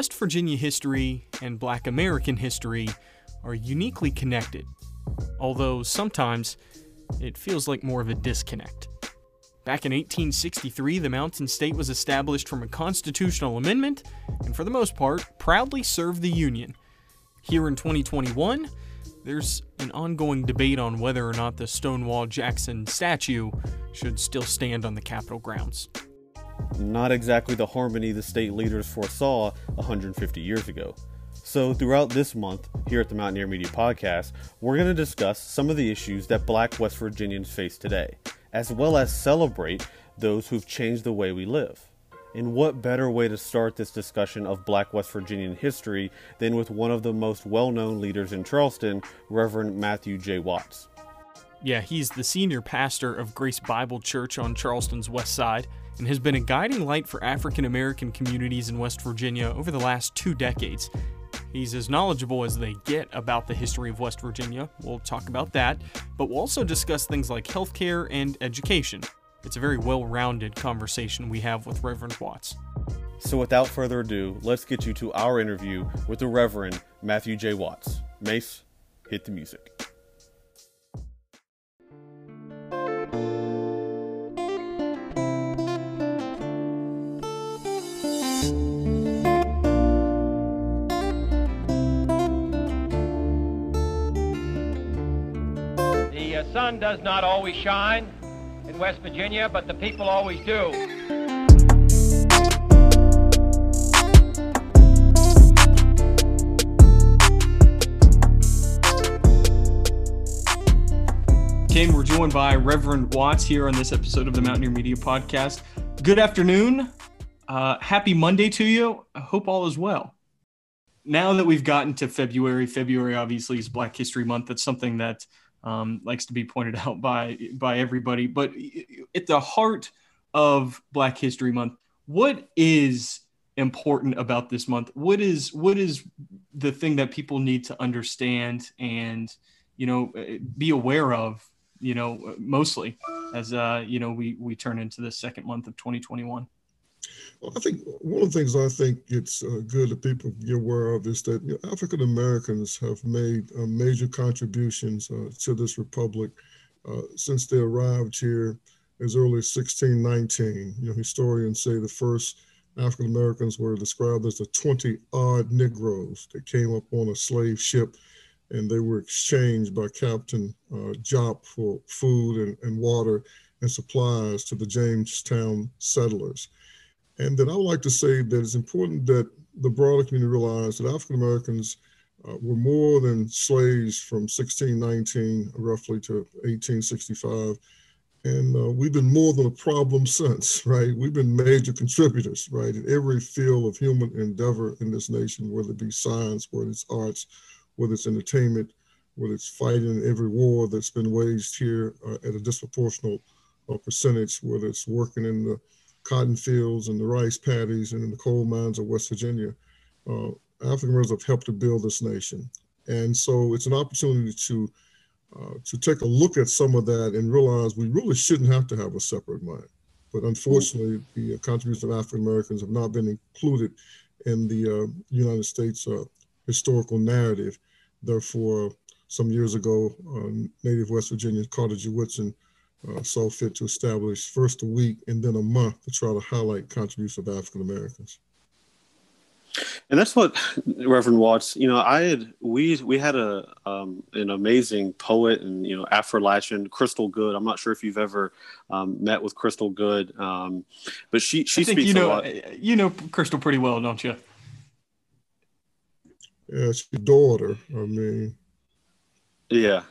West Virginia history and Black American history are uniquely connected, although sometimes it feels like more of a disconnect. Back in 1863, the Mountain State was established from a constitutional amendment and, for the most part, proudly served the Union. Here in 2021, there's an ongoing debate on whether or not the Stonewall Jackson statue should still stand on the Capitol grounds. Not exactly the harmony the state leaders foresaw 150 years ago. So throughout this month, here at the Mountaineer Media Podcast, we're going to discuss some of the issues that Black West Virginians face today, as well as celebrate those who've changed the way we live. And what better way to start this discussion of Black West Virginian history than with one of the most well-known leaders in Charleston, Reverend Matthew J. Watts. Yeah, he's the senior pastor of Grace Bible Church on Charleston's west side and has been a guiding light for African-American communities in West Virginia over the last 2 decades. He's as knowledgeable as they get about the history of West Virginia. We'll talk about that, but we'll also discuss things like healthcare and education. It's a very well-rounded conversation we have with Reverend Watts. So without further ado, let's get you to our interview with the Reverend Matthew J. Watts. Mace, hit the music. The sun does not always shine in West Virginia, but the people always do. Ken, we're joined by Reverend Watts here on this episode of the Mountaineer Media Podcast. Good afternoon. Happy Monday to you. I hope all is well. Now that we've gotten to February obviously is Black History Month. That's something that likes to be pointed out by everybody. But at the heart of Black History Month, what is important about this month? What is the thing that people need to understand and, be aware of, mostly as, we turn into the second month of 2021? Well, I think one of the things I think it's good that people be aware of is that African Americans have made major contributions to this republic since they arrived here as early as 1619. Historians say the first African Americans were described as the 20 odd Negroes that came up on a slave ship, and they were exchanged by Captain Jopp for food and water and supplies to the Jamestown settlers. And then I would like to say that it's important that the broader community realize that African Americans were more than slaves from 1619 roughly to 1865. And we've been more than a problem since, right? We've been major contributors, right? In every field of human endeavor in this nation, whether it be science, whether it's arts, whether it's entertainment, whether it's fighting every war that's been waged here at a disproportional percentage, whether it's working in the cotton fields and the rice paddies and in the coal mines of West Virginia, African Americans have helped to build this nation. And so it's an opportunity to take a look at some of that and realize we really shouldn't have to have a separate month. But unfortunately, the contributions of African Americans have not been included in the United States historical narrative. Therefore, some years ago, native West Virginian Carter G. Woodson saw fit to establish first a week and then a month to try to highlight contributions of African Americans. And that's what Reverend Watts, we had a an amazing poet and Affrilachian, Crystal Good. I'm not sure if you've ever met with Crystal Good, but she speaks a lot. You know Crystal pretty well, don't you? Yeah, she's your daughter. Yeah.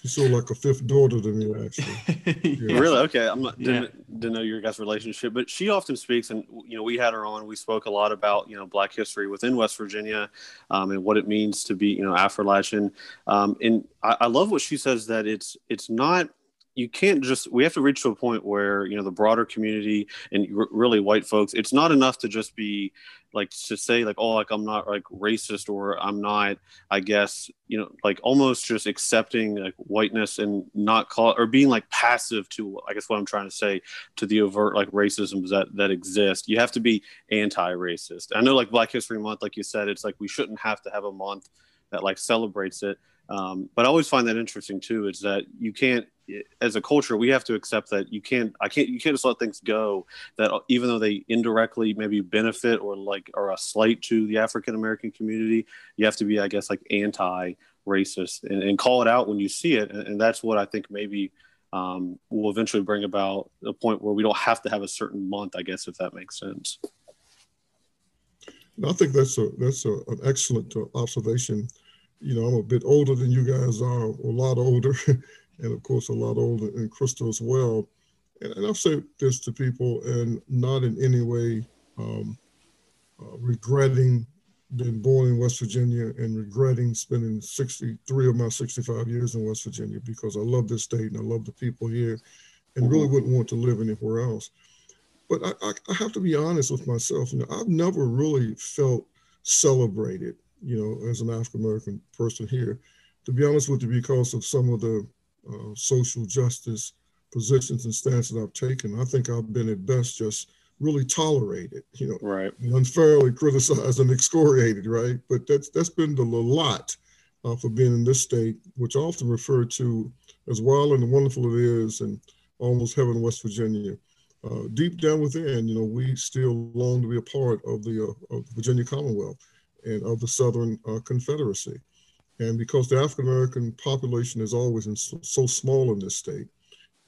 She's sort of like a fifth daughter to me, actually. Yeah. Really? Okay. Didn't know your guys' relationship, but she often speaks, and we had her on. We spoke a lot about Black history within West Virginia, and what it means to be Affrilachian. And I love what she says, that it's not you can't just, we have to reach to a point where, you know, the broader community and really white folks, it's not enough to just be like, to say like, oh, like I'm not like racist, or I'm not, I guess, you know, like almost just accepting like whiteness and not call, or being like passive to, I guess what I'm trying to say, to the overt like racisms that exist. You have to be anti-racist. I know like Black History Month, like you said, it's like we shouldn't have to have a month that like celebrates it. But I always find that interesting too, is that you can't, as a culture, we have to accept that you can't just let things go that, even though they indirectly maybe benefit or like are a slight to the African-American community, you have to be, I guess, like anti-racist and call it out when you see it. And that's what I think maybe will eventually bring about a point where we don't have to have a certain month, I guess, if that makes sense. I think that's an excellent observation. You know, I'm a bit older than you guys are, a lot older, and of course, a lot older than Crystal as well. And I've said this to people, and not in any way regretting being born in West Virginia and regretting spending 63 of my 65 years in West Virginia, because I love this state and I love the people here and really wouldn't want to live anywhere else. But I have to be honest with myself. You know, I've never really felt celebrated, you know, as an African-American person here, to be honest with you, because of some of the social justice positions and stances that I've taken. I think I've been at best just really tolerated, you know, right, and unfairly criticized and excoriated, right? But that's been the lot for being in this state, which I often refer to as wild and wonderful it is, and almost heaven, West Virginia. Deep down within, you know, we still long to be a part of the Virginia Commonwealth and of the Southern Confederacy. And because the African-American population is always so small in this state,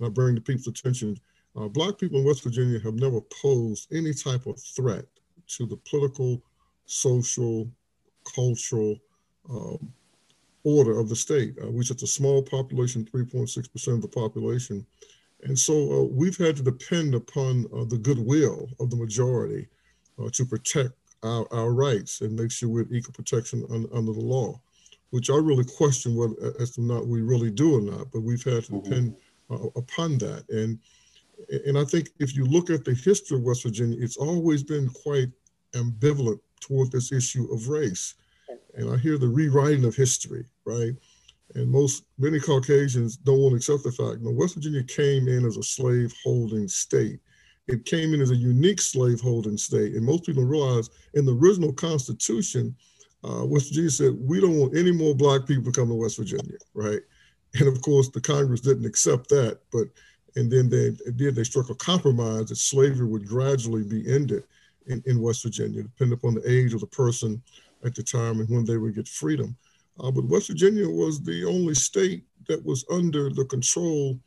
and I bring to people's attention, Black people in West Virginia have never posed any type of threat to the political, social, cultural order of the state. We're just a small population, 3.6% of the population. And so we've had to depend upon the goodwill of the majority to protect our rights and make sure we have equal protection under the law, which I really question whether as to not we really do or not, but we've had to depend upon that. And I think if you look at the history of West Virginia, it's always been quite ambivalent toward this issue of race. And I hear the rewriting of history, right? And many Caucasians don't want to accept the fact that West Virginia came in as a slave-holding state. It came in as a unique slaveholding state. And most people realize in the original Constitution, West Virginia said, we don't want any more Black people to come to West Virginia, right? And of course, the Congress didn't accept that, and then they struck a compromise that slavery would gradually be ended in West Virginia, depending upon the age of the person at the time and when they would get freedom. But West Virginia was the only state that was under the control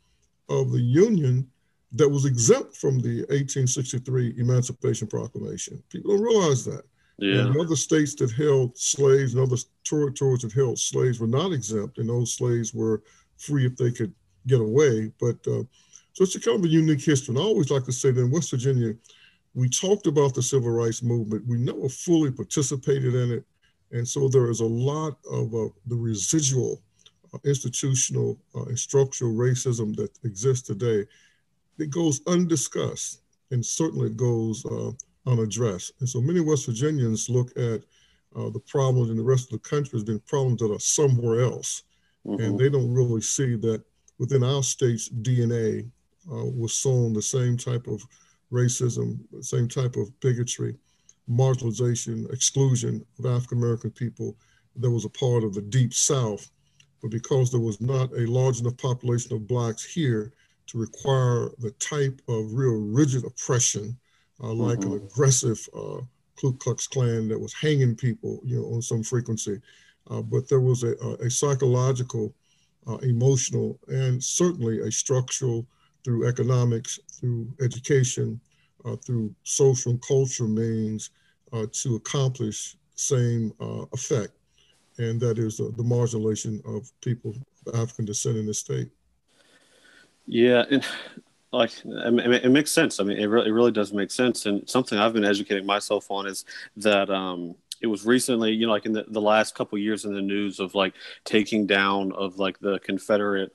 of the Union that was exempt from the 1863 Emancipation Proclamation. People don't realize that. Yeah. And other states that held slaves and other territories that held slaves were not exempt, and those slaves were free if they could get away. But so it's a kind of a unique history. And I always like to say that in West Virginia, we talked about the civil rights movement. We never fully participated in it. And so there is a lot of the residual institutional and structural racism that exists today. It goes undiscussed, and certainly it goes unaddressed. And so many West Virginians look at the problems in the rest of the country as being problems that are somewhere else. And they don't really see that within our state's DNA was sown the same type of racism, same type of bigotry, marginalization, exclusion of African-American people that was a part of the Deep South. But because there was not a large enough population of Blacks here to require the type of real rigid oppression, like an aggressive Ku Klux Klan that was hanging people, you know, on some frequency. But there was a psychological, emotional, and certainly a structural, through economics, through education, through social and cultural means to accomplish the same effect. And that is the marginalization of people of African descent in the state. Yeah, and like, I mean, it makes sense. I mean, it really does make sense. And something I've been educating myself on is that It was recently, you know, like in the last couple of years in the news of like taking down of like the Confederate,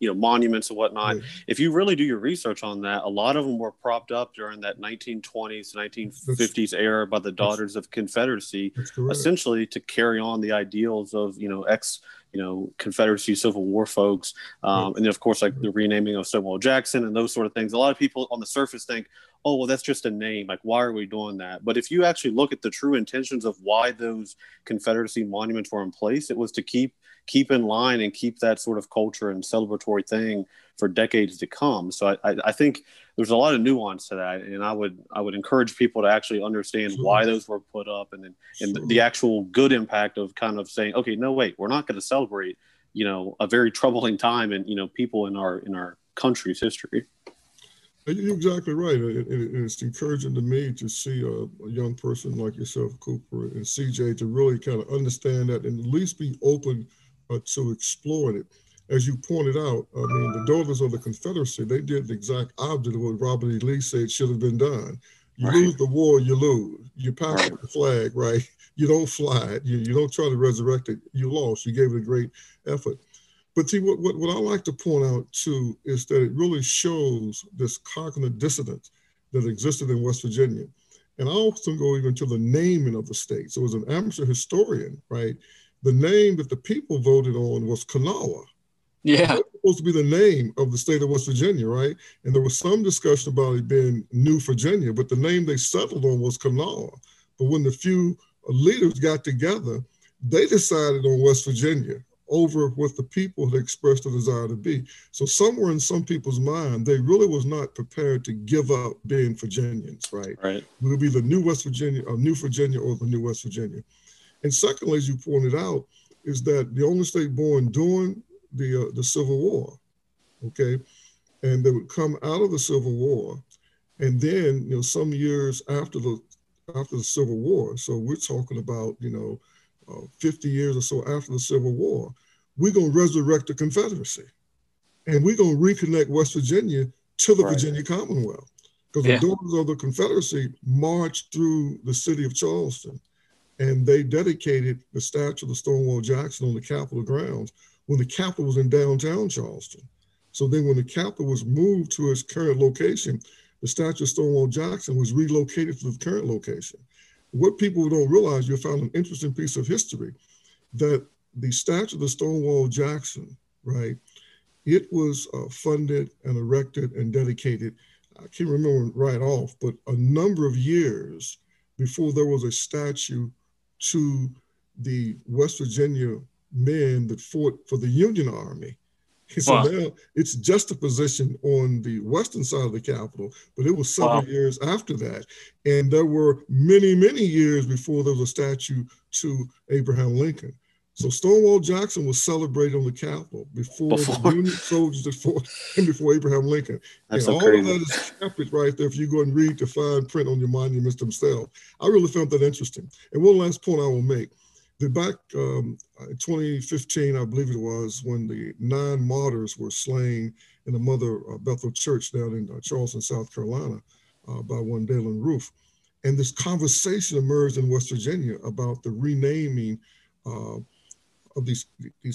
you know, monuments and whatnot. Mm-hmm. If you really do your research on that, a lot of them were propped up during that 1920s, 1950s era by the Daughters of Confederacy, essentially to carry on the ideals of, you know, Confederacy Civil War folks. And then, of course, like the renaming of Stonewall Jackson and those sort of things. A lot of people on the surface think, oh, well, that's just a name. Like, why are we doing that? But if you actually look at the true intentions of why those Confederacy monuments were in place, it was to keep in line and keep that sort of culture and celebratory thing for decades to come. So I think there's a lot of nuance to that. And I would encourage people to actually understand why those were put up and the actual good impact of kind of saying, okay, no, wait, we're not going to celebrate, you know, a very troubling time and, you know, people in our country's history. You're exactly right. And it's encouraging to me to see a young person like yourself, Cooper, and CJ, to really kind of understand that and at least be open to exploring it. As you pointed out, I mean, the Daughters of the Confederacy, they did the exact opposite of what Robert E. Lee said should have been done. You lose the war, you lose. You pass the flag, right? You don't fly it. You don't try to resurrect it. You lost. You gave it a great effort. But see, what I like to point out, too, is that it really shows this cognitive dissonance that existed in West Virginia. And I often go even to the naming of the state. So as an amateur historian, right, the name that the people voted on was Kanawha. Yeah. That was supposed to be the name of the state of West Virginia, right? And there was some discussion about it being New Virginia, but the name they settled on was Kanawha. But when the few leaders got together, they decided on West Virginia over what the people had expressed a desire to be. So somewhere in some people's mind, they really was not prepared to give up being Virginians, right? Right. It would be the new West Virginia, or New Virginia, or the new West Virginia. And secondly, as you pointed out, is that the only state born during the Civil War, okay? And they would come out of the Civil War, and then, you know, some years after the Civil War, so we're talking about, you know, 50 years or so after the Civil War, we're going to resurrect the Confederacy. And we're going to reconnect West Virginia to the Virginia Commonwealth. Because the Daughters of the Confederacy marched through the city of Charleston, and they dedicated the statue of Stonewall Jackson on the Capitol grounds when the Capitol was in downtown Charleston. So then when the Capitol was moved to its current location, the statue of Stonewall Jackson was relocated to the current location. What people don't realize, you found an interesting piece of history, that the statue of Stonewall Jackson, right, it was funded and erected and dedicated, I can't remember right off, but a number of years before there was a statue to the West Virginia men that fought for the Union Army. So now it's juxtaposition on the western side of the Capitol, but it was several years after that. And there were many, many years before there was a statue to Abraham Lincoln. So Stonewall Jackson was celebrated on the Capitol before the Union soldiers that fought and before Abraham Lincoln. That's and so all crazy. Of that is captured right there if you go and read the fine print on your monuments themselves. I really found that interesting. And one last point I will make. Back in 2015, I believe it was, when the 9 martyrs were slain in the Mother Bethel Church down in Charleston, South Carolina, by one Dylann Roof. And this conversation emerged in West Virginia about the renaming of these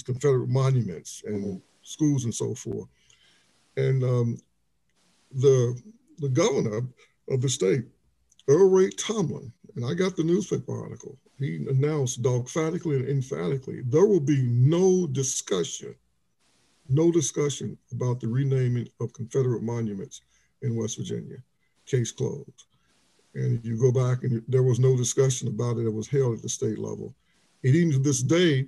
Confederate monuments and schools and so forth. And the governor of the state, Earl Ray Tomblin, and I got the newspaper article, he announced dogmatically and emphatically, there will be no discussion about the renaming of Confederate monuments in West Virginia. Case closed. And if you go back, and there was no discussion about it. It was held at the state level. And even to this day,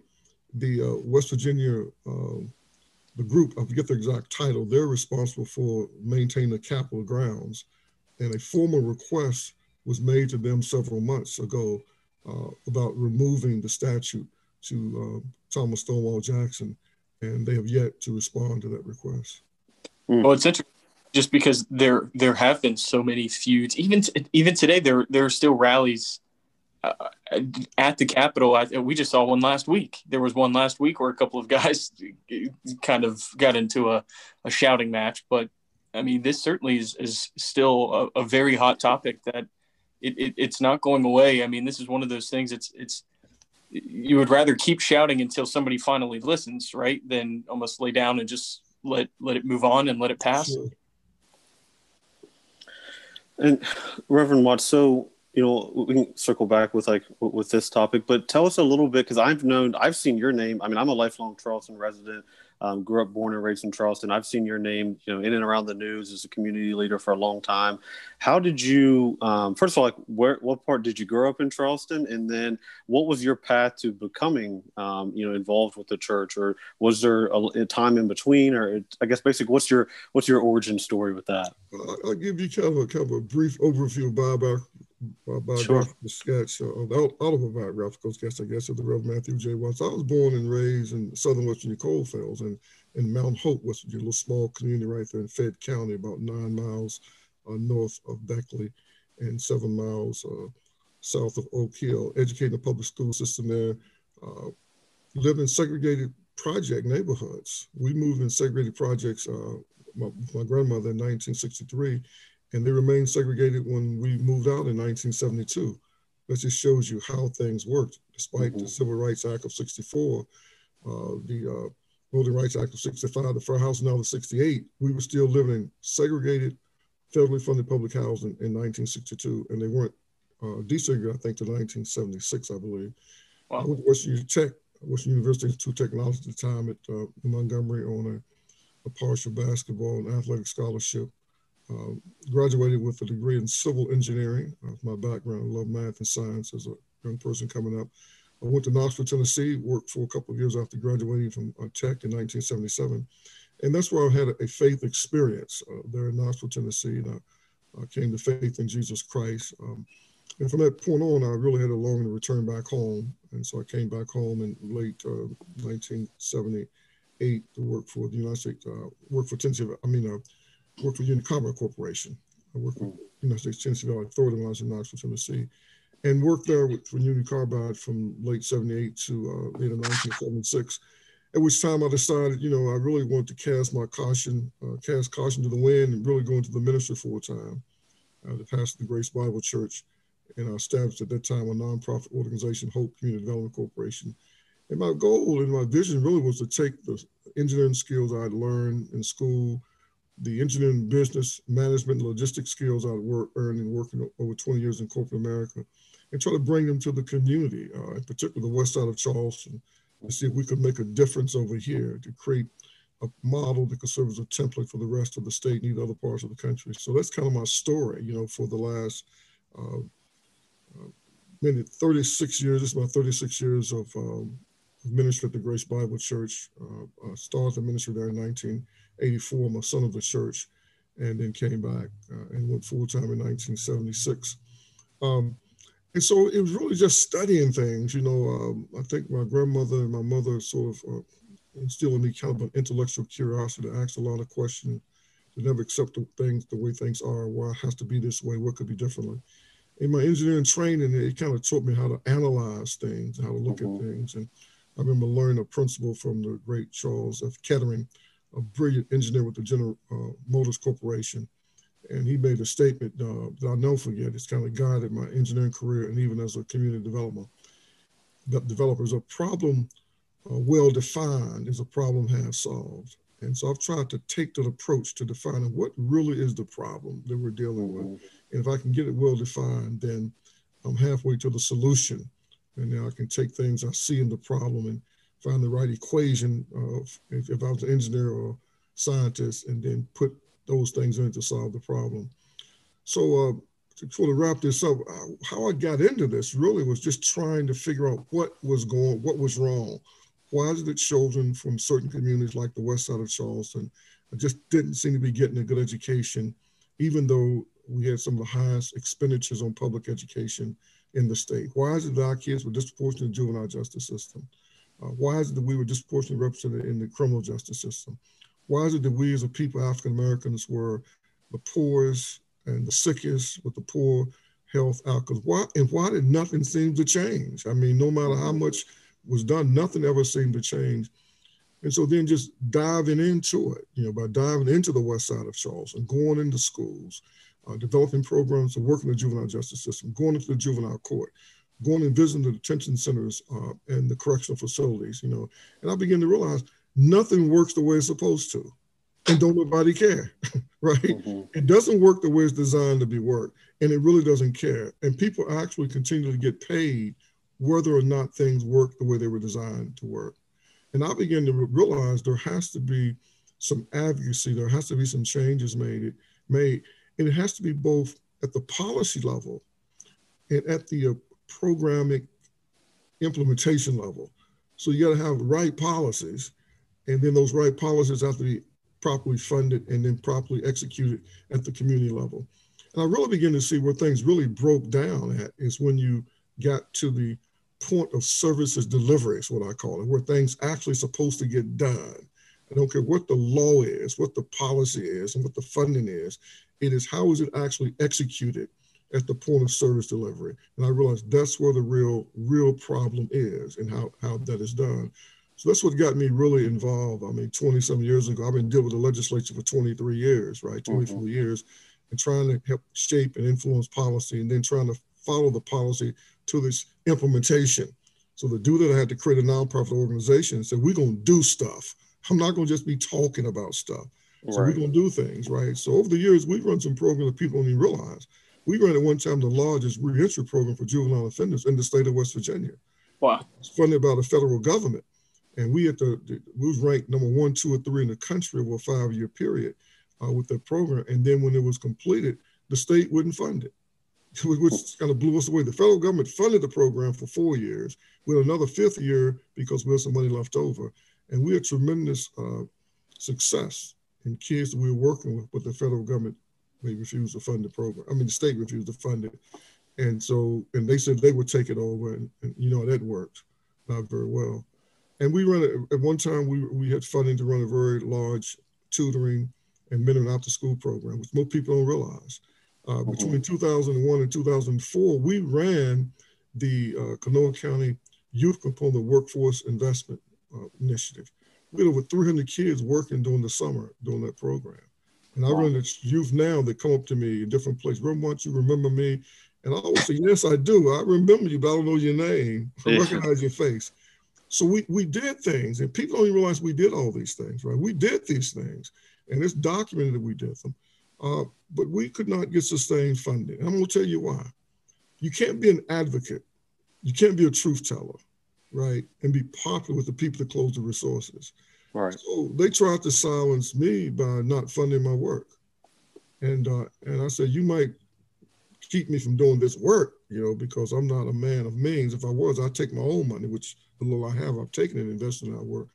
the West Virginia, the group, I forget the exact title, they're responsible for maintaining the Capitol grounds. And a formal request was made to them several months ago about removing the statue to Thomas Stonewall Jackson, and they have yet to respond to that request. Well, it's interesting just because there have been so many feuds. Even today, there are still rallies at the Capitol. We just saw one last week. There was one last week where a couple of guys kind of got into a shouting match. But, I mean, this certainly is still a very hot topic that it's not going away. I mean, this is one of those things. It's you would rather keep shouting until somebody finally listens, right? Than almost lay down and just let it move on and let it pass. Sure. And Reverend Watts, so, you know, we can circle back with this topic, but tell us a little bit, because I've seen your name. I mean, I'm a lifelong Charleston resident, grew up, born and raised in Charleston. I've seen your name, you know, in and around the news as a community leader for a long time. How did you, first of all, like, what part did you grow up in Charleston? And then what was your path to becoming, you know, involved with the church? Or was there a time in between? Or I guess basically what's your origin story with that? I'll give you kind of a brief overview, Bob. My biographical sketch, all of my biographical sketch, I guess, of the Reverend Matthew J. Watts. I was born and raised in southern West Virginia coalfields and in Mount Hope, West Virginia, a little small community right there in Fayette County, about 9 miles north of Beckley and 7 miles south of Oak Hill. Educated in the public school system there. Lived in segregated project neighborhoods. We moved in segregated projects. My grandmother in 1963. And they remained segregated when we moved out in 1972. That just shows you how things worked. Despite the Civil Rights Act of 64, the Voting Rights Act of 65, the Fair Housing Act of 68, we were still living in segregated, federally funded public housing in 1962. And they weren't desegregated, I think, to 1976, I believe. Wow. I went to Washington University Institute of Technology at the time at Montgomery on a partial basketball and athletic scholarship. Graduated with a degree in civil engineering. My background, I love math and science as a young person coming up. I went to Knoxville, Tennessee, worked for a couple of years after graduating from Tech in 1977. And that's where I had a faith experience there in Knoxville, Tennessee. And I came to faith in Jesus Christ. And from that point on, I really had a longing to return back home. And so I came back home in late 1978 to work for the United States, worked for Union Carbide Corporation. I worked for United States Tennessee Valley Authority when I was in Knoxville, Tennessee, and worked there for Union Carbide from late 78 to late 1976, at which time I decided, you know, I really wanted to cast caution to the wind and really go into the ministry full time. I pastored the Grace Bible Church, and I established at that time a nonprofit organization, Hope Community Development Corporation. And my goal and my vision really was to take the engineering skills I had learned in school, the engineering, business management, logistics skills I earned in working over 20 years in corporate America, and try to bring them to the community, in particular the west side of Charleston, and see if we could make a difference over here to create a model that could serve as a template for the rest of the state and other parts of the country. So that's kind of my story, you know, for the last 36 years. This is my 36 years of ministry at the Grace Bible Church. I started the ministry there in 1984, my son of the church, and then came back and went full-time in 1976. And so it was really just studying things, you know. I think my grandmother and my mother sort of instilled in me kind of an intellectual curiosity to ask a lot of questions, to never accept the way things are, why it has to be this way, what could be differently. In my engineering training, it kind of taught me how to analyze things, how to look at things. And I remember learning a principle from the great Charles F. Kettering, a brilliant engineer with the General Motors Corporation. And he made a statement that I'll never forget. It's kind of guided my engineering career and even as a community developer. A problem well-defined is a problem half-solved. And so I've tried to take that approach to defining what really is the problem that we're dealing with. And if I can get it well-defined, then I'm halfway to the solution. And now I can take things I see in the problem and find the right equation of, if I was an engineer or scientist, and then put those things in to solve the problem. So to sort of wrap this up, how I got into this really was just trying to figure out what was wrong. Why did the children from certain communities like the west side of Charleston just didn't seem to be getting a good education, even though we had some of the highest expenditures on public education in the state? Why is it that our kids were disproportionately in the juvenile justice system? Why is it that we were disproportionately represented in the criminal justice system? Why is it that we as a people, African-Americans, were the poorest and the sickest with the poor health outcomes? Why did nothing seem to change? I mean, no matter how much was done, nothing ever seemed to change. And so then just diving into it, you know, by diving into the west side of Charleston, going into schools, developing programs, or working the juvenile justice system, going into the juvenile court, going and visiting the detention centers and the correctional facilities, you know. And I began to realize nothing works the way it's supposed to. And don't nobody care, right? Mm-hmm. It doesn't work the way it's designed to be worked, and it really doesn't care. And people actually continue to get paid whether or not things work the way they were designed to work. And I began to realize there has to be some advocacy, there has to be some changes made, and it has to be both at the policy level and at the programming implementation level. So you got to have right policies, and then those right policies have to be properly funded and then properly executed at the community level. And I really began to see where things really broke down at is when you got to the point of services delivery, is what I call it, where things actually supposed to get done. I don't care what the law is, what the policy is, and what the funding is. It is how is it actually executed at the point of service delivery. And I realized that's where the real problem is and how that is done. So that's what got me really involved. I mean, 20-some years ago, I've been dealing with the legislature for 23 years, right, 24 mm-hmm. years, and trying to help shape and influence policy and then trying to follow the policy to this implementation. So to do that, I had to create a nonprofit organization and say, we're going to do stuff. I'm not going to just be talking about stuff. So right. We're going to do things, right? So over the years, we've run some programs that people don't even realize. We ran at one time the largest reentry program for juvenile offenders in the state of West Virginia. Wow. It's funded by the federal government. And we at we was ranked number 1, 2, or 3 in the country over a 5-year period with that program. And then when it was completed, the state wouldn't fund it, which kind of blew us away. The federal government funded the program for 4 years with another 5th year because we had some money left over. And we had tremendous success in kids that we were working with, but the federal government, they refused to fund the program. I mean, the state refused to fund it. And so, and they said they would take it over and you know, that worked not very well. And we ran, at one time, we had funding to run a very large tutoring and mentoring after-school program, which most people don't realize. Between 2001 and 2004, we ran the Kanawha County Youth Component Workforce Investment Initiative. We had over 300 kids working during the summer during that program. And I run the youth now that come up to me in different places. Remember, don't you remember me? And I always say, yes, I do. I remember you, but I don't know your name. I recognize your face. So we did things, and people don't even realize we did all these things, right? We did these things, and it's documented that we did them. But we could not get sustained funding. And I'm going to tell you why. You can't be an advocate. You can't be a truth teller, right, and be popular with the people that close the resources. Right. So they tried to silence me by not funding my work. And I said, you might keep me from doing this work, you know, because I'm not a man of means. If I was, I'd take my own money, which the little I have, I've taken it and invested in our work.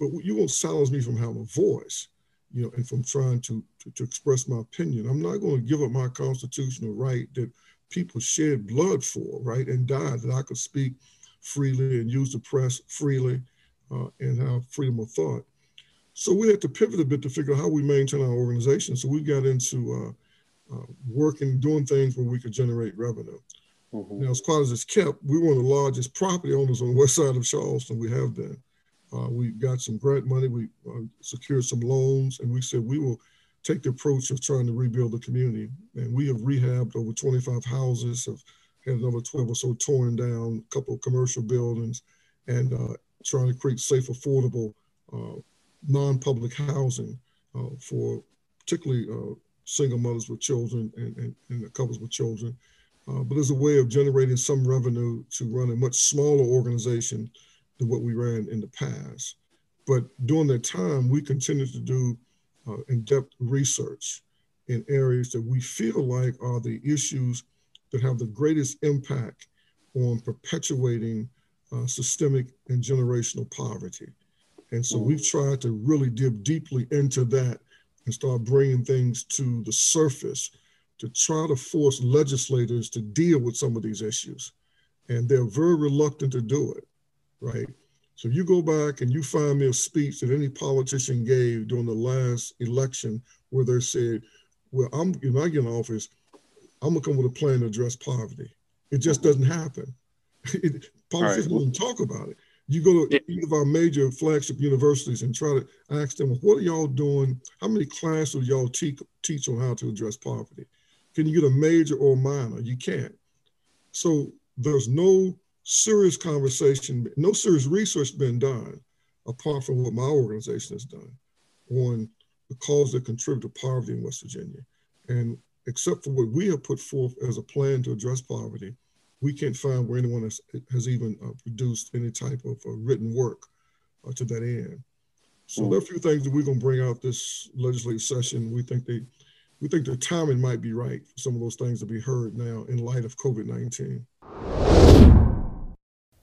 But you won't silence me from having a voice, you know, and from trying to express my opinion. I'm not going to give up my constitutional right that people shed blood for, right, and died, that I could speak freely and use the press freely and have freedom of thought. So we had to pivot a bit to figure out how we maintain our organization. So we got into working, doing things where we could generate revenue. Now, as quiet as it's kept, we were one of the largest property owners on the west side of Charleston. We have been. We got some grant money. We secured some loans, and we said we will take the approach of trying to rebuild the community. And we have rehabbed over 25 houses, have had another 12 or so torn down, a couple of commercial buildings, and trying to create safe, affordable, non-public housing for particularly single mothers with children and couples with children. But as a way of generating some revenue to run a much smaller organization than what we ran in the past. But during that time, we continued to do in-depth research in areas that we feel like are the issues that have the greatest impact on perpetuating systemic and generational poverty. And so we've tried to really dig deeply into that and start bringing things to the surface to try to force legislators to deal with some of these issues. And they're very reluctant to do it, right? So you go back and you find me a speech that any politician gave during the last election where they said, well, when I get in office, I'm gonna come with a plan to address poverty. It just doesn't happen. Politicians won't talk about it. You go to any of our major flagship universities and try to ask them, well, what are y'all doing? How many classes do y'all teach on how to address poverty? Can you get a major or a minor? You can't. So there's no serious conversation, no serious research been done, apart from what my organization has done, on the causes that contribute to poverty in West Virginia. And except for what we have put forth as a plan to address poverty, we can't find where anyone has even produced any type of written work to that end. So there are a few things that we're going to bring out this legislative session. We think the timing might be right for some of those things to be heard now in light of COVID-19.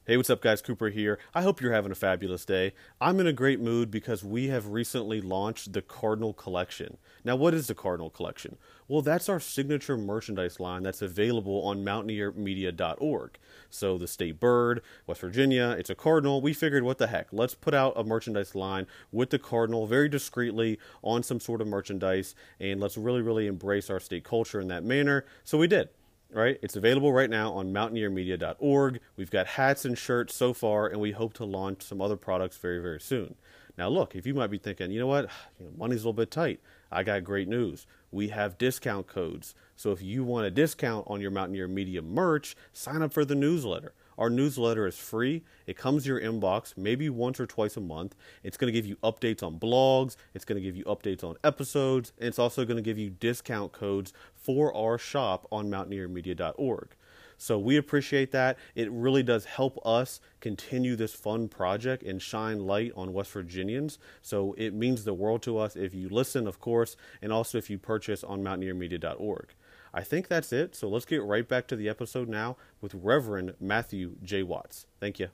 Hey, what's up, guys? Cooper here. I hope you're having a fabulous day. I'm in a great mood because we have recently launched the Cardinal Collection. Now, what is the Cardinal Collection? Well, that's our signature merchandise line that's available on mountaineermedia.org. So the state bird, West Virginia, it's a cardinal. We figured, what the heck? Let's put out a merchandise line with the cardinal very discreetly on some sort of merchandise, and let's really, really embrace our state culture in that manner. So we did. Right? It's available right now on mountaineermedia.org. We've got hats and shirts so far, and we hope to launch some other products very, very soon. Now, look, if you might be thinking, you know what, money's a little bit tight, I got great news. We have discount codes. So if you want a discount on your Mountaineer Media merch, sign up for the newsletter. Our newsletter is free. It comes to your inbox maybe once or twice a month. It's going to give you updates on blogs. It's going to give you updates on episodes. And it's also going to give you discount codes for our shop on mountaineermedia.org. So we appreciate that. It really does help us continue this fun project and shine light on West Virginians. So it means the world to us if you listen, of course, and also if you purchase on mountaineermedia.org. I think that's it, so let's get right back to the episode now with Reverend Matthew J. Watts. Thank you.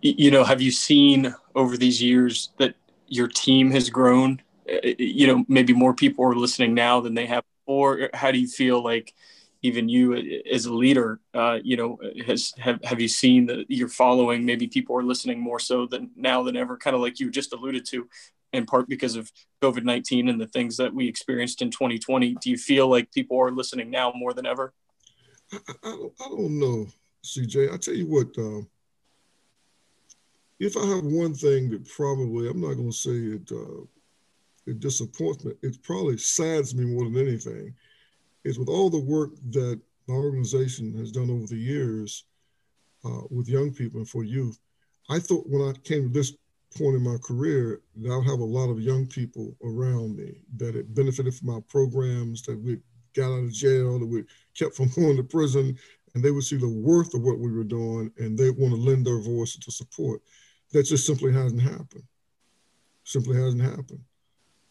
You know, have you seen over these years that your team has grown? You know, maybe more people are listening now than they have before. How do you feel like even you as a leader, you know, have you seen that your following, maybe people are listening more so than now than ever, kind of like you just alluded to, in part because of COVID-19 and the things that we experienced in 2020. Do you feel like people are listening now more than ever? I don't know, CJ. I'll tell you what, if I have one thing that probably, I'm not going to say it disappoints me, it probably saddens me more than anything, is with all the work that my organization has done over the years with young people and for youth. I thought when I came to this point in my career that I'll have a lot of young people around me that had benefited from our programs, that we got out of jail, that we kept from going to prison, and they would see the worth of what we were doing and they want to lend their voice to support. That just simply hasn't happened. Simply hasn't happened.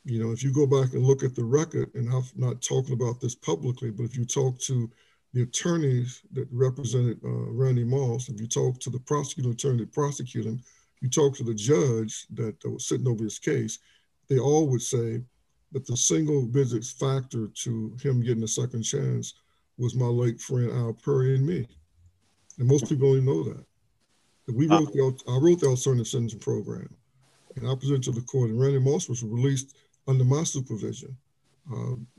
You know, if you go back and look at the record, and I'm not talking about this publicly, but if you talk to the attorneys that represented Randy Moss, if you talk to the prosecuting attorney that prosecuted him, you talk to the judge that was sitting over his case, they all would say that the single biggest factor to him getting a second chance was my late friend Al Perry and me. And most people don't even know that. I wrote the alternative sentencing program, and I presented to the court, and Randy Moss was released under my supervision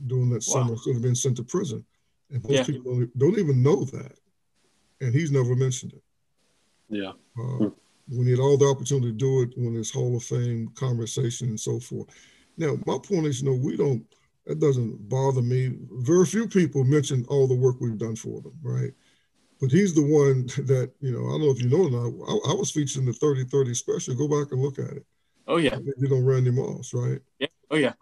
during that summer. Could have been sent to prison. And most people don't even know that. And he's never mentioned it. Yeah. When he had all the opportunity to do it, when this Hall of Fame conversation and so forth. Now, my point is, you know, that doesn't bother me. Very few people mention all the work we've done for them, right? But he's the one that, you know, I don't know if you know or not, I was featured in the 30-30 special. Go back and look at it. Oh, yeah. You know, Randy Moss, right? Yeah. Oh, yeah.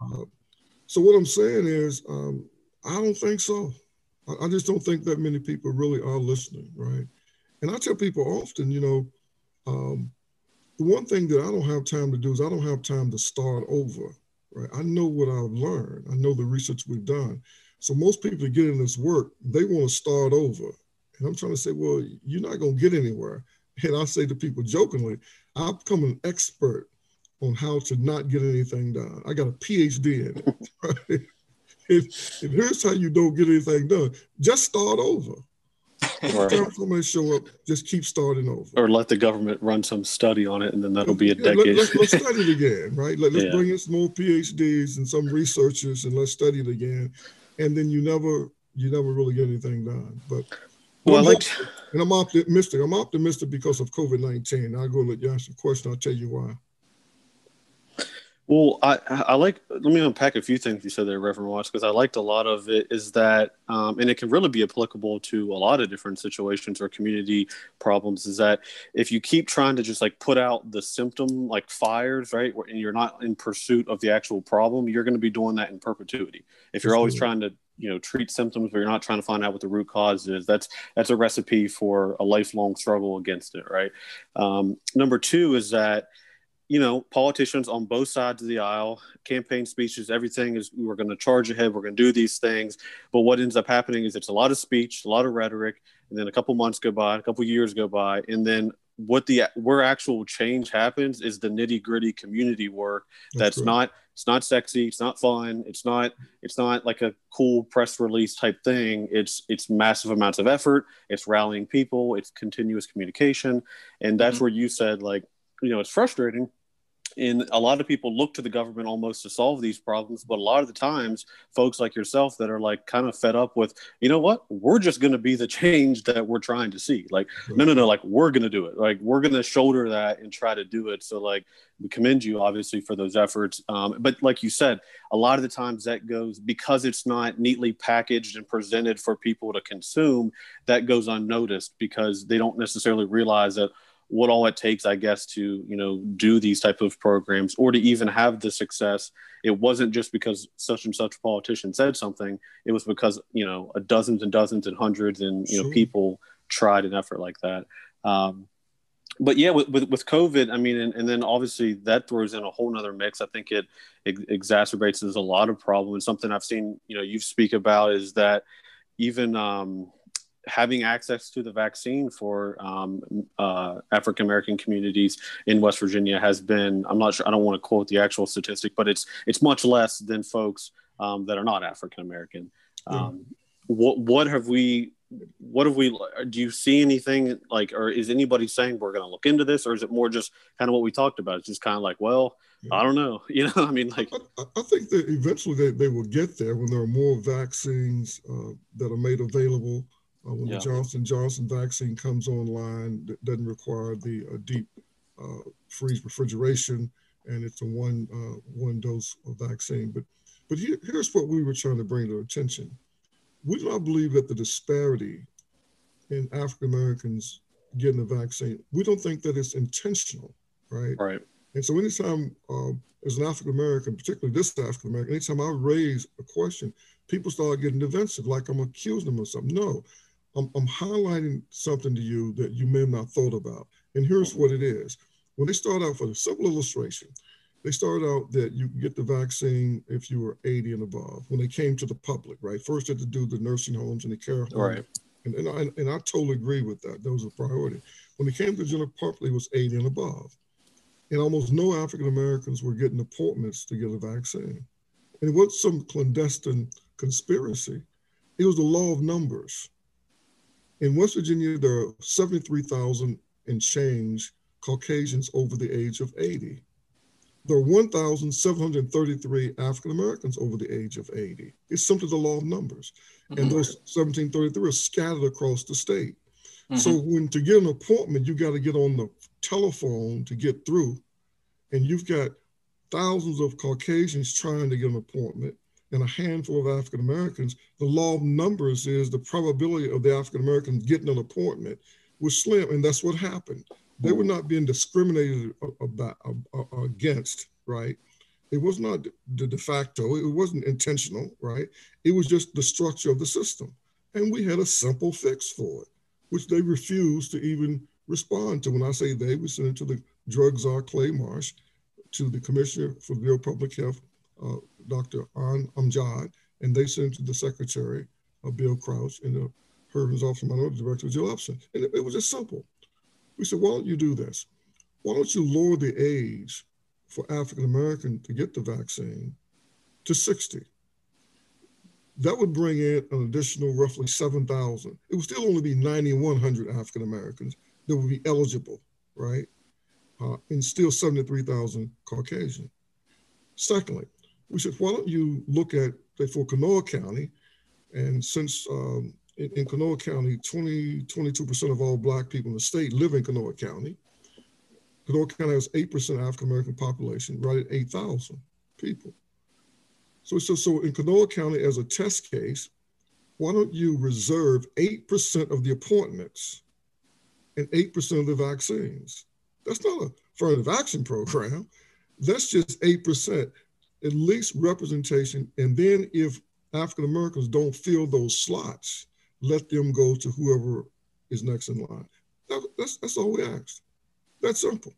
So what I'm saying is, I don't think so. I just don't think that many people really are listening, right? And I tell people often, you know, the one thing that I don't have time to do is I don't have time to start over, right? I know what I've learned. I know the research we've done. So most people that get in this work, they want to start over. And I'm trying to say, well, you're not going to get anywhere. And I say to people jokingly, I've become an expert on how to not get anything done. I got a PhD in it, right? And here's how you don't get anything done. Just start over. Right. Every time somebody show up, just keep starting over. Or let the government run some study on it, and then that'll be a decade. Let's study it again, right? Let's bring in some more PhDs and some researchers, and let's study it again. And then you never really get anything done. But I'm optimistic. I'm optimistic because of COVID-19. I'll go let you ask a question. I'll tell you why. Well, let me unpack a few things you said there, Reverend Watts, because I liked a lot of it is that, and it can really be applicable to a lot of different situations or community problems, is that if you keep trying to just like put out the symptom like fires, right, and you're not in pursuit of the actual problem, you're going to be doing that in perpetuity. If you're always trying to, you know, treat symptoms, but you're not trying to find out what the root cause is, that's a recipe for a lifelong struggle against it, right? Number two is that, you know, politicians on both sides of the aisle, campaign speeches, everything is, we're going to charge ahead, we're going to do these things. But what ends up happening is it's a lot of speech, a lot of rhetoric, and then a couple months go by, a couple years go by, and then where actual change happens is the nitty-gritty community work that's not it's not sexy, it's not fun, it's not like a cool press release type thing. It's massive amounts of effort, it's rallying people, it's continuous communication. And that's where you said, like, you know, it's frustrating, and a lot of people look to the government almost to solve these problems. But a lot of the times, folks like yourself that are like kind of fed up with, you know what, we're just going to be the change that we're trying to see. Like, no, like, we're going to do it. Like, we're going to shoulder that and try to do it. So, like, we commend you obviously for those efforts. But like you said, a lot of the times that goes, because it's not neatly packaged and presented for people to consume, that goes unnoticed because they don't necessarily realize that what all it takes, I guess, to, you know, do these type of programs or to even have the success. It wasn't just because such and such politician said something. It was because, you know, dozens and dozens and hundreds and, you know, people tried an effort like that. But yeah, with COVID, I mean, and then obviously that throws in a whole nother mix. I think it exacerbates a lot of problems. Something I've seen, you know, you speak about is that even, having access to the vaccine for African-American communities in West Virginia has been, I'm not sure, I don't want to quote the actual statistic, but it's much less than folks that are not African-American. What have we, do you see anything like, or is anybody saying we're going to look into this, or is it more just kind of what we talked about? It's just kind of like, well, I don't know. You know what I mean? Like, I think that eventually they will get there when there are more vaccines that are made available. When the Johnson & Johnson vaccine comes online, that doesn't require the deep freeze refrigeration, and it's a one dose of vaccine. But here's what we were trying to bring to attention. We do not believe that the disparity in African Americans getting the vaccine, we don't think that it's intentional, right? Right. And so anytime as an African American, particularly this African American, anytime I raise a question, people start getting defensive, like I'm accusing them of something. No. I'm highlighting something to you that you may have not thought about. And here's what it is. When they start out, for a simple illustration, they start out that you get the vaccine if you were 80 and above. When they came to the public, right? First they had to do the nursing homes and the care homes. Right. And I totally agree with that. Those are priority. When they came to the general public, it was 80 and above. And almost no African-Americans were getting appointments to get a vaccine. And it wasn't some clandestine conspiracy. It was the law of numbers. In West Virginia, there are 73,000 and change Caucasians over the age of 80. There are 1,733 African-Americans over the age of 80. It's simply the law of numbers. And those 1,733 are scattered across the state. So when to get an appointment, you got to get on the telephone to get through. And you've got thousands of Caucasians trying to get an appointment and a handful of African-Americans. The law of numbers is the probability of the African-American getting an appointment was slim, and that's what happened. They were not being discriminated against, right? It was not de facto, it wasn't intentional, right? It was just the structure of the system. And we had a simple fix for it, which they refused to even respond to. When I say they, we sent it to the drug czar Clay Marsh, to the commissioner for real public health, Dr. An Amjad, and they sent it to the secretary, Bill Crouch, and the Herman's office, minority director, Jill Upson. And it was just simple. We said, why don't you do this? Why don't you lower the age for African American to get the vaccine to 60? That would bring in an additional roughly 7,000. It would still only be 9,100 African Americans that would be eligible, right? And still 73,000 Caucasian. Secondly, we said, why don't you look at, for Kanawha County, and since in Kanawha County, 22% of all Black people in the state live in Kanawha County, Kanawha County has 8% African-American population, right at 8,000 people. So in Kanawha County, as a test case, why don't you reserve 8% of the appointments and 8% of the vaccines? That's not a affirmative action program. That's just 8%, at least representation. And then if African-Americans don't fill those slots, let them go to whoever is next in line. That's all we asked. That's simple.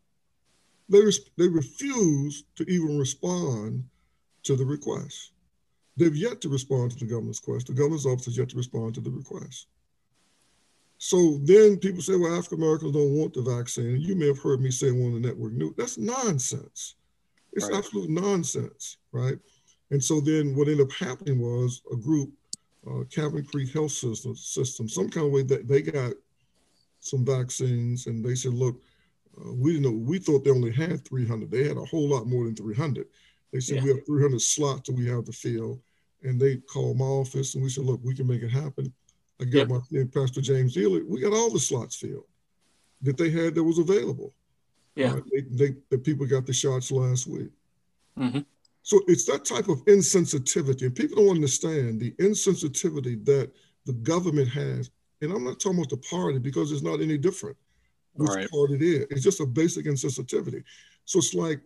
They refuse to even respond to the request. They've yet to respond to the governor's request. The governor's office has yet to respond to the request. So then people say, well, African-Americans don't want the vaccine. You may have heard me say on the network news. That's nonsense. It's absolute nonsense, right? And so then what ended up happening was a group, Cabin Creek Health System, some kind of way that they got some vaccines and they said, look, we didn't know, we thought they only had 300. They had a whole lot more than 300. They said, we have 300 slots that we have to fill. And they called my office and we said, look, we can make it happen. I got my friend, Pastor James Ely. We got all the slots filled that they had that was available. Yeah. The people got the shots last week. Mm-hmm. So it's that type of insensitivity. And people don't understand the insensitivity that the government has. And I'm not talking about the party because it's not any different which part it is. It's just a basic insensitivity. So it's like,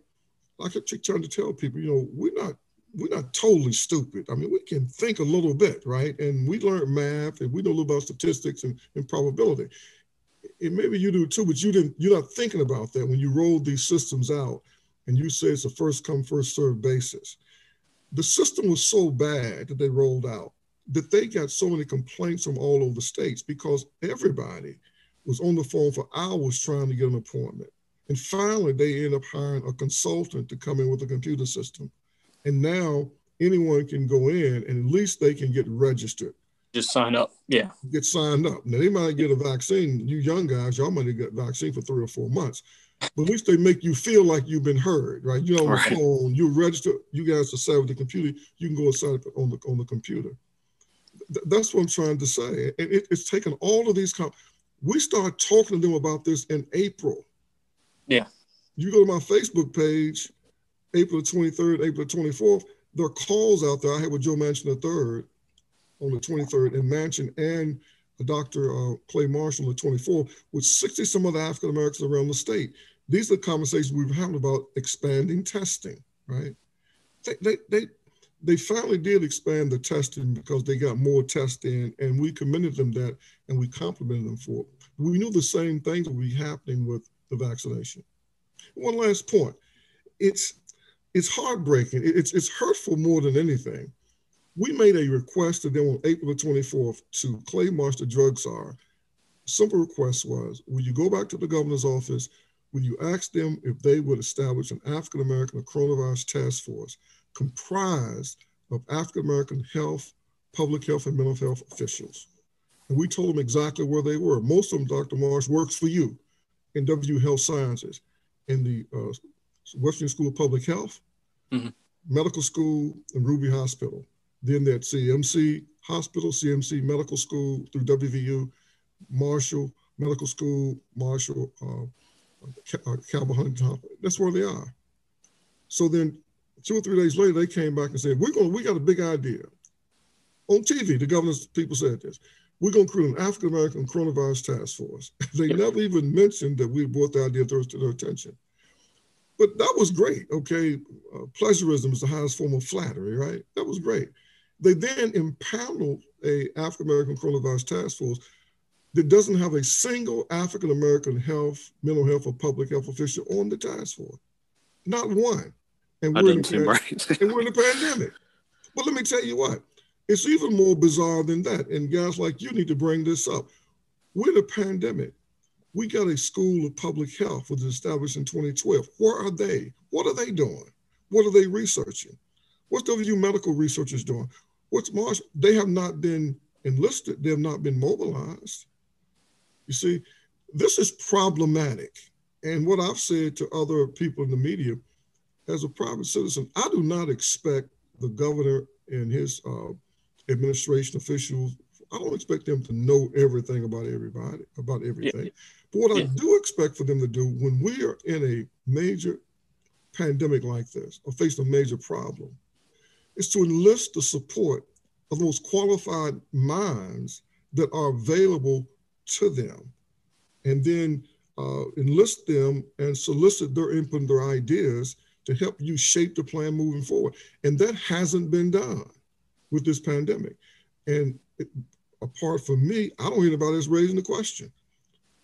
I keep trying to tell people, you know, we're not totally stupid. I mean, we can think a little bit, right? And we learned math and we know a little about statistics and probability. And maybe you do too, but you're not thinking about that when you roll these systems out. And you say it's a first come, first served basis. The system was so bad that they rolled out that they got so many complaints from all over the states because everybody was on the phone for hours trying to get an appointment. And finally, they end up hiring a consultant to come in with a computer system. And now anyone can go in and at least they can get registered. Just sign up. Yeah. Get signed up. Now, they might get a vaccine. You young guys, y'all might have got a vaccine for 3 or 4 months. But at least they make you feel like you've been heard, right? You're on the phone, you're registered, you guys are sat with the computer, you can go inside on the computer. That's what I'm trying to say. And it's taken all of these, we started talking to them about this in April. Yeah. You go to my Facebook page, April 23rd, April 24th, there are calls out there I had with Joe Manchin III on the 23rd, and Manchin and Dr. Clay Marsh on the 24th, with 60 some other African-Americans around the state. These are the conversations we've had about expanding testing, right? They finally did expand the testing because they got more testing, and we commended them that, and we complimented them for it. We knew the same things would be happening with the vaccination. One last point. It's heartbreaking. It's hurtful more than anything. We made a request to them on April the 24th to Clay Marsh, the drug czar. Simple request was, will you go back to the governor's office? Will you ask them if they would establish an African-American coronavirus task force comprised of African-American health, public health, and mental health officials? And we told them exactly where they were. Most of them, Dr. Marsh, works for you in W Health Sciences, in the Western School of Public Health, Medical School, and Ruby Hospital. Then that CMC Hospital, CMC Medical School through WVU, Marshall Medical School, Marshall, Calvin Huntington. That's where they are. So then 2 or 3 days later, they came back and said, we got a big idea. On TV, the governor's people said this. We're going to create an African-American coronavirus task force. They never even mentioned that we brought the idea to their attention. But that was great, okay? Plagiarism is the highest form of flattery, right? That was great. They then impaneled a African-American coronavirus task force that doesn't have a single African-American health, mental health, or public health official on the task force. Not one. And we're in a pandemic. But let me tell you what, it's even more bizarre than that. And guys like you need to bring this up. We're in a pandemic. We got a school of public health was established in 2012. Where are they? What are they doing? What are they researching? What's WU medical researchers doing? What's Marsh? They have not been enlisted. They have not been mobilized. You see, this is problematic. And what I've said to other people in the media, as a private citizen, I do not expect the governor and his administration officials, I don't expect them to know everything about everybody, about everything. Yeah. But what I do expect for them to do when we are in a major pandemic like this or face a major problem is to enlist the support of the most qualified minds that are available to them, and then enlist them and solicit their input and their ideas to help you shape the plan moving forward. And that hasn't been done with this pandemic. And apart from me, I don't hear anybody that's raising the question.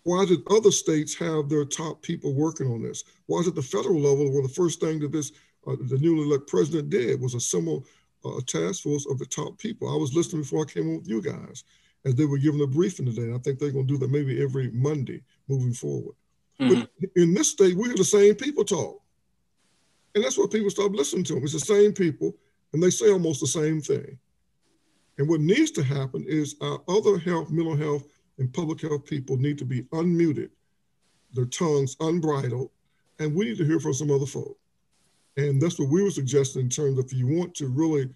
Why did other states have their top people working on this? Why is it the federal level where the first thing that this the newly elected president did was assemble a task force of the top people? I was listening before I came on with you guys as they were giving a briefing today. And I think they're going to do that maybe every Monday moving forward. Mm-hmm. But in this state, we hear the same people talk. And that's what people stop listening to them. It's the same people, and they say almost the same thing. And what needs to happen is our other health, mental health, and public health people need to be unmuted, their tongues unbridled, and we need to hear from some other folk. And that's what we were suggesting in terms of if you want to really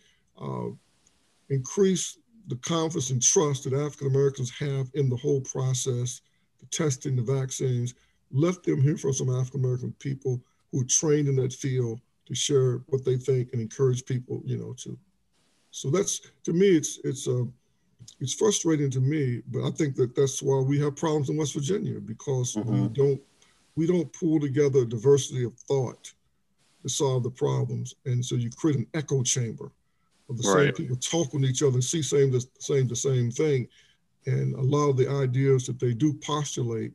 increase the confidence and trust that African Americans have in the whole process, the testing, the vaccines, let them hear from some African American people who are trained in that field to share what they think and encourage people, you know, to. So that's, to me, it's frustrating to me, but I think that that's why we have problems in West Virginia, because we don't pull together diversity of thought to solve the problems. And so you create an echo chamber of the same people talking to each other and see the same thing. And a lot of the ideas that they do postulate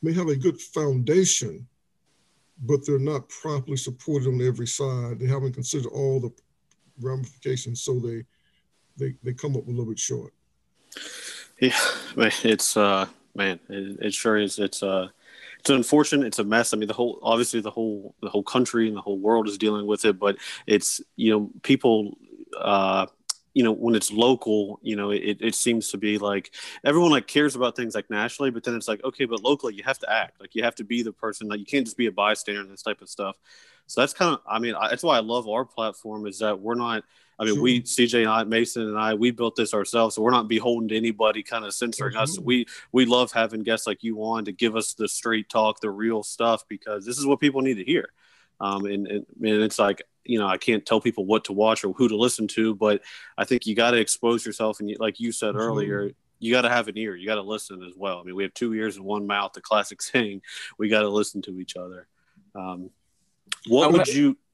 may have a good foundation, but they're not properly supported on every side. They haven't considered all the ramifications, so they come up a little bit short. Yeah, it's man, it sure is. It's unfortunate. It's a mess. I mean, the whole country and the whole world is dealing with it. But it's, you know, people. You know, when it's local, you know, it seems to be like everyone like cares about things like nationally, but then it's like, okay, but locally you have to act, like you have to be the person, like you can't just be a bystander and this type of stuff. So that's kind of, I mean, that's why I love our platform, is that we're not, I mean, we, CJ and I, Mason and I, we built this ourselves. So we're not beholden to anybody kind of censoring us. We love having guests like you on to give us the straight talk, the real stuff, because this is what people need to hear. And it's like, you know, I can't tell people what to watch or who to listen to, but I think you got to expose yourself. And you, like you said earlier, you got to have an ear. You got to listen as well. I mean, we have 2 ears and 1 mouth, the classic saying. We got to listen to each other. Go ahead,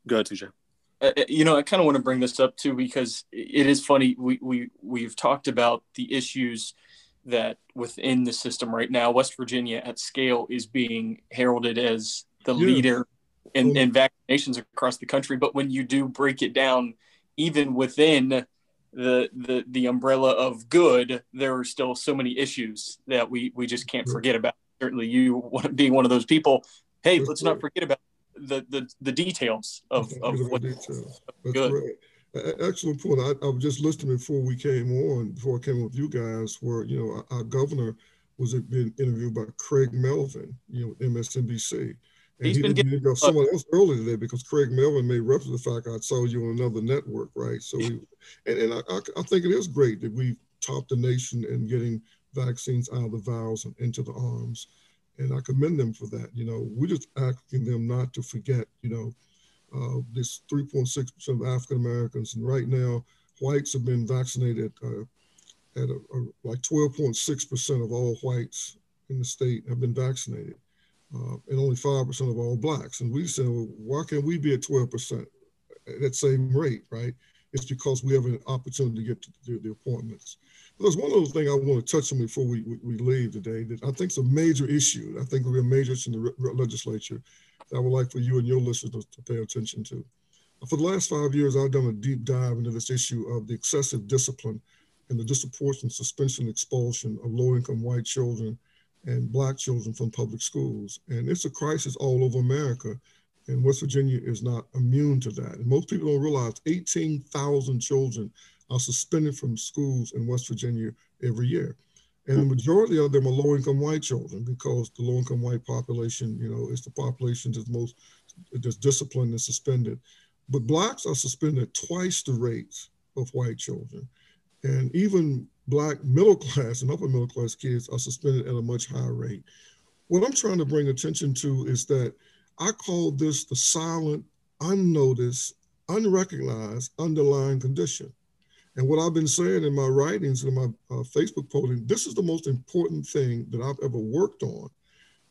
TJ. You know, I kind of want to bring this up too, because it is funny. We've talked about the issues that within the system right now. West Virginia at scale is being heralded as the leader in vaccinations across the country. But when you do break it down, even within the umbrella of good, there are still so many issues that we just can't forget about. Certainly you being one of those people, hey, let's not forget about the details of what details. That's good. Right. Excellent point. I was just listening before I came on with you guys, where, you know, our governor was being interviewed by Craig Melvin, you know, with MSNBC. And he's been getting someone else earlier today, because Craig Melvin made reference to the fact I saw you on another network, right? So, I think it is great that we've topped the nation in getting vaccines out of the vials and into the arms, and I commend them for that. You know, we're just asking them not to forget, you know, this 3.6% of African Americans, and right now whites have been vaccinated at like 12.6% of all whites in the state have been vaccinated. And only 5% of all blacks. And we said, well, why can't we be at 12% at that same rate, right? It's because we have an opportunity to get to the appointments. But there's one other thing I want to touch on before we leave today that I think is a major issue. I think it will be a major issue in the legislature that I would like for you and your listeners to pay attention to. For the last 5 years, I've done a deep dive into this issue of the excessive discipline and the disproportionate suspension and expulsion of low-income white children and black children from public schools. And it's a crisis all over America, and West Virginia is not immune to that. And most people don't realize 18,000 children are suspended from schools in West Virginia every year. And the majority of them are low-income white children, because the low-income white population, you know, is the population that's disciplined and suspended. But blacks are suspended twice the rates of white children. And even Black middle class and upper middle class kids are suspended at a much higher rate. What I'm trying to bring attention to is that I call this the silent, unnoticed, unrecognized underlying condition. And what I've been saying in my writings and in my Facebook posting, this is the most important thing that I've ever worked on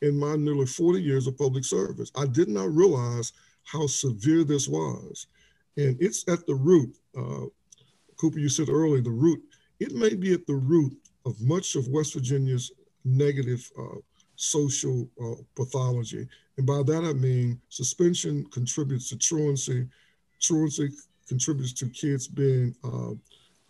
in my nearly 40 years of public service. I did not realize how severe this was. And it's at the root, Cooper, you said earlier, the root, it may be at the root of much of West Virginia's negative social pathology. And by that, I mean, suspension contributes to truancy. Truancy contributes to kids being,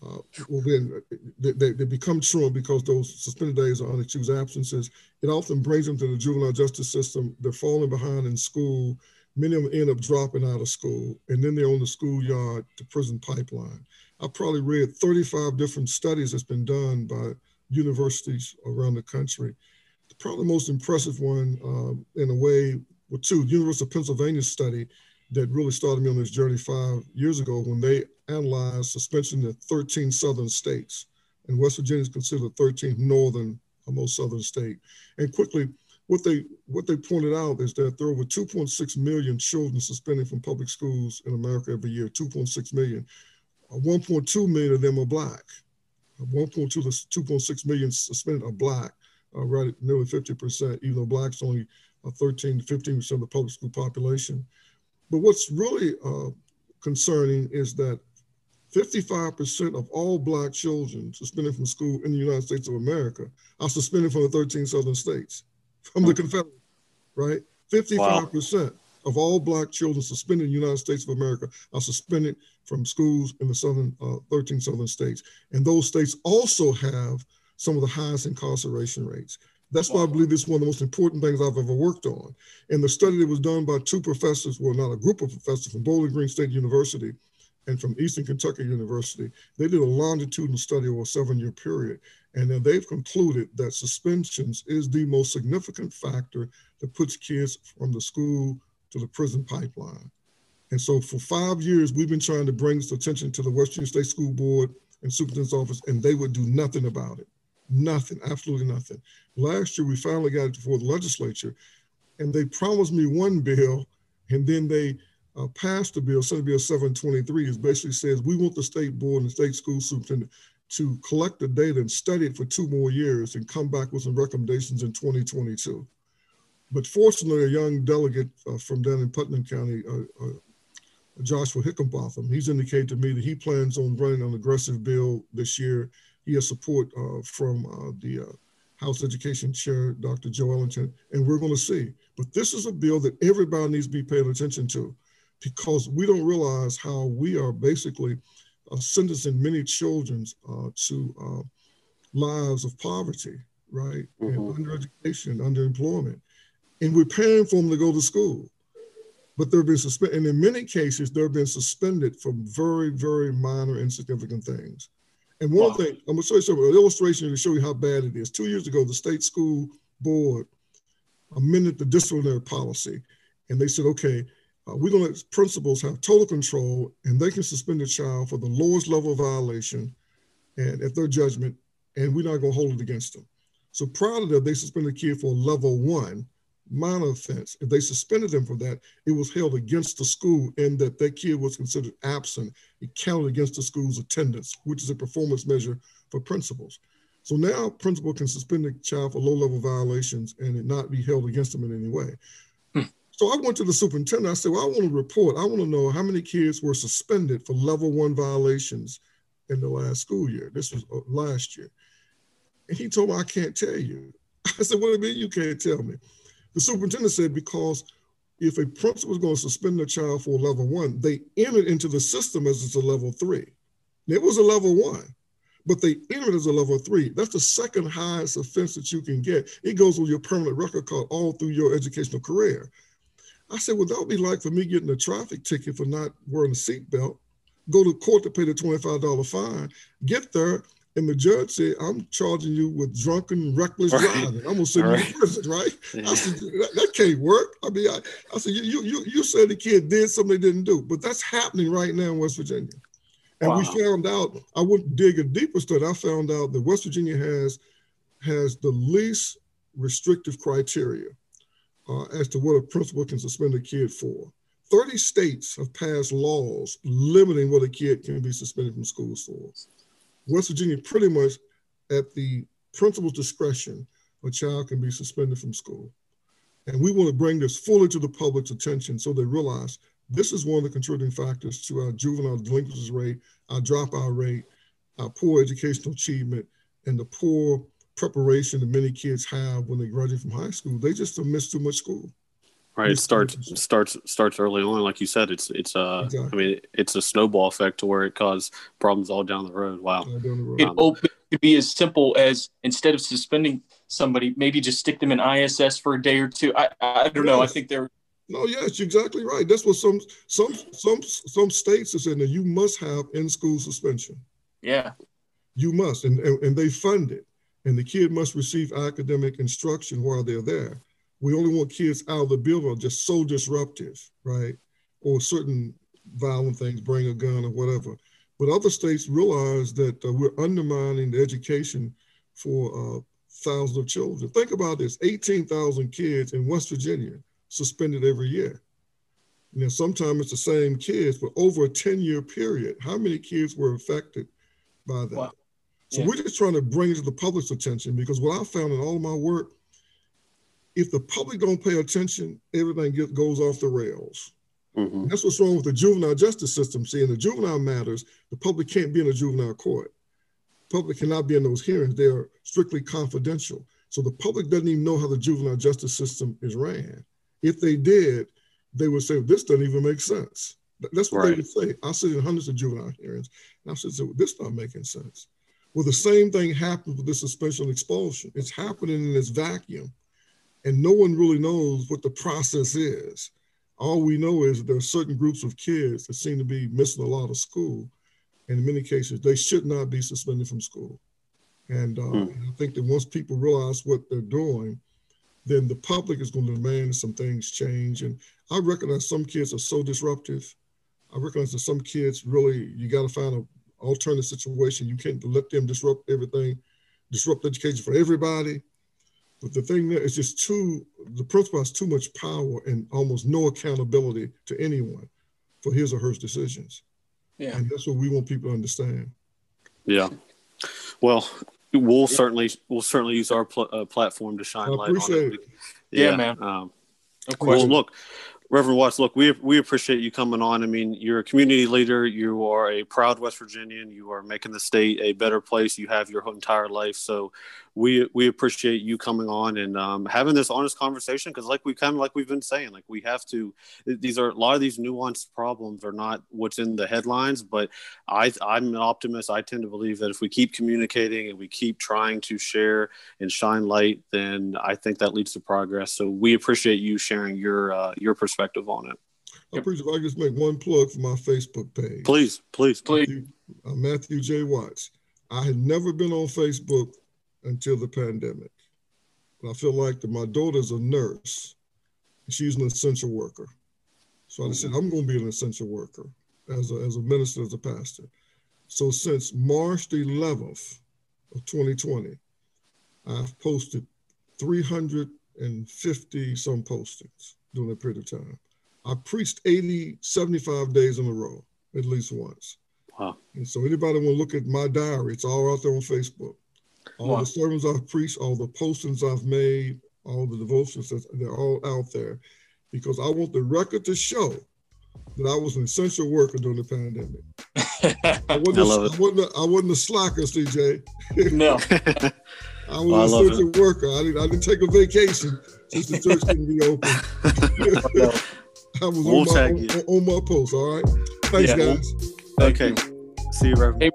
they become truant because those suspended days are unexcused absences. It often brings them to the juvenile justice system. They're falling behind in school. Many of them end up dropping out of school, and then they're on the schoolyard to prison pipeline. I probably read 35 different studies that's been done by universities around the country. Probably the most impressive one in a way, well, two, University of Pennsylvania study that really started me on this journey 5 years ago when they analyzed suspension in 13 southern states. And West Virginia is considered the 13th northern, most southern state. And quickly, what they pointed out is that there were 2.6 million children suspended from public schools in America every year, 2.6 million. 1.2 million of them are Black. 1.2 to 2.6 million suspended are Black. Right at nearly 50%, even though Blacks only 13 to 15% of the public school population. But what's really concerning is that 55% of all Black children suspended from school in the United States of America are suspended from the 13 southern states, from the Confederacy, right? 55% wow. of all Black children suspended in the United States of America are suspended from schools in the southern 13 southern states. And those states also have some of the highest incarceration rates. That's why I believe this is one of the most important things I've ever worked on. And the study that was done by two professors, well, not a group of professors, from Bowling Green State University and from Eastern Kentucky University, they did a longitudinal study over a 7-year period. And then they've concluded that suspensions is the most significant factor that puts kids from the school to the prison pipeline. And so for 5 years, we've been trying to bring this attention to the West Virginia State School Board and Superintendent's Office, and they would do nothing about it. Nothing, absolutely nothing. Last year, we finally got it before the legislature, and they promised me one bill, and then they passed the bill, Senate Bill 723. It basically says we want the state board and the state school superintendent to collect the data and study it for 2 more years and come back with some recommendations in 2022. But fortunately, a young delegate from down in Putnam County, Joshua Hickenbotham, he's indicated to me that he plans on running an aggressive bill this year. He has support from the House Education Chair, Dr. Joe Ellington, and we're going to see. But this is a bill that everybody needs to be paying attention to because we don't realize how we are basically sentencing many children to lives of poverty, right? Mm-hmm. And undereducation, underemployment. And we're paying for them to go to school. But they've been suspended, and in many cases, they've been suspended from very, very minor insignificant things. And one thing, I'm going to show you an illustration to show you how bad it is. 2 years ago, the state school board amended the disciplinary policy. And they said, okay, we're going to let principals have total control, and they can suspend a child for the lowest level of violation and at their judgment, and we're not going to hold it against them. So prior to that, they suspended a kid for level 1 minor offense. If they suspended them for that, it was held against the school in that that kid was considered absent. It counted against the school's attendance, which is a performance measure for principals. So now a principal can suspend a child for low-level violations and it not be held against them in any way. So I went to the superintendent. I said, well, I want a report. I want to know how many kids were suspended for level 1 violations in the last school year. This was last year. And he told me, I can't tell you. I said, what do you mean you can't tell me? The superintendent said, because if a principal is going to suspend a child for level 1, they entered into the system as it's a level 3. It was a level 1, but they entered as a level 3. That's the second highest offense that you can get. It goes with your permanent record card all through your educational career. I said, well, that would be like for me getting a traffic ticket for not wearing a seatbelt, go to court to pay the $25 fine, get there, and the judge said, I'm charging you with drunken, reckless driving. I'm going to send you to prison, right? Yeah. I said, that can't work. I mean, I said, you said the kid did something they didn't do. But that's happening right now in West Virginia. And wow. We found out, I went digging deeper study, I found out that West Virginia has the least restrictive criteria as to what a principal can suspend a kid for. 30 states have passed laws limiting what a kid can be suspended from school for. West Virginia, pretty much at the principal's discretion, a child can be suspended from school. And we want to bring this fully to the public's attention so they realize this is one of the contributing factors to our juvenile delinquency rate, our dropout rate, our poor educational achievement, and the poor preparation that many kids have when they graduate from high school. They just miss too much school. Right. It starts early on. Like you said, it's exactly. I mean, it's a snowball effect to where it causes problems all down the road. Wow. It could be as simple as, instead of suspending somebody, maybe just stick them in ISS for a day or two. I don't know. I think they're. No, yes, you're exactly right. That's what some states are saying, that you must have in-school suspension. Yeah. You must, and they fund it. And the kid must receive academic instruction while they're there. We only want kids out of the building just so disruptive, right? Or certain violent things, bring a gun or whatever. But other states realize that we're undermining the education for thousands of children. Think about this, 18,000 kids in West Virginia suspended every year. You know, sometimes it's the same kids, but over a 10-year period, how many kids were affected by that? Wow. So yeah. We're just trying to bring it to the public's attention, because what I found in all of my work, if the public don't pay attention, everything goes off the rails. Mm-hmm. That's what's wrong with the juvenile justice system. See, in the juvenile matters, the public can't be in a juvenile court. The public cannot be in those hearings. They are strictly confidential. So the public doesn't even know how the juvenile justice system is ran. If they did, they would say, this doesn't even make sense. That's what right. They would say. I sit in hundreds of juvenile hearings, and I said, this is not making sense. Well, the same thing happens with the suspension and expulsion. It's happening in this vacuum. And no one really knows what the process is. All we know is that there are certain groups of kids that seem to be missing a lot of school. And in many cases, they should not be suspended from school. And I think that once people realize what they're doing, then the public is going to demand some things change. And I recognize some kids are so disruptive. I recognize that some kids really, you got to find an alternative situation. You can't let them disrupt everything, disrupt education for everybody. But the thing there is just the principal has too much power and almost no accountability to anyone for his or her decisions. Yeah. And that's what we want people to understand. Yeah. Well, we'll certainly use our platform to shine light on it. Yeah, man. Well, look, Reverend Watts, look, we appreciate you coming on. I mean, you're a community leader. You are a proud West Virginian. You are making the state a better place. You have your whole entire life. So we appreciate you coming on and having this honest conversation, because we've been saying, we have to. A lot of these nuanced problems are not what's in the headlines, but I'm an optimist. I tend to believe that if we keep communicating and we keep trying to share and shine light, then I think that leads to progress. So we appreciate you sharing your perspective. On it. I can just make one plug for my Facebook page. Please. Matthew J. Watts. I had never been on Facebook until the pandemic. But I feel like my daughter's a nurse. And she's an essential worker. So I said, I'm going to be an essential worker as a minister, as a pastor. So since March the 11th of 2020, I've posted 350 some postings. During that period of time, I preached 75 days in a row, at least once. Wow. And so anybody want to look at my diary, it's all out there on Facebook. All wow. The sermons I've preached, all the postings I've made, all the devotions, they're all out there, because I want the record to show that I was an essential worker during the pandemic. I wasn't a slacker, CJ. No. I was an essential worker. I didn't take a vacation since the church didn't be open. I was on my post, all right? Thanks, guys. Okay. See you, Reverend. Hey.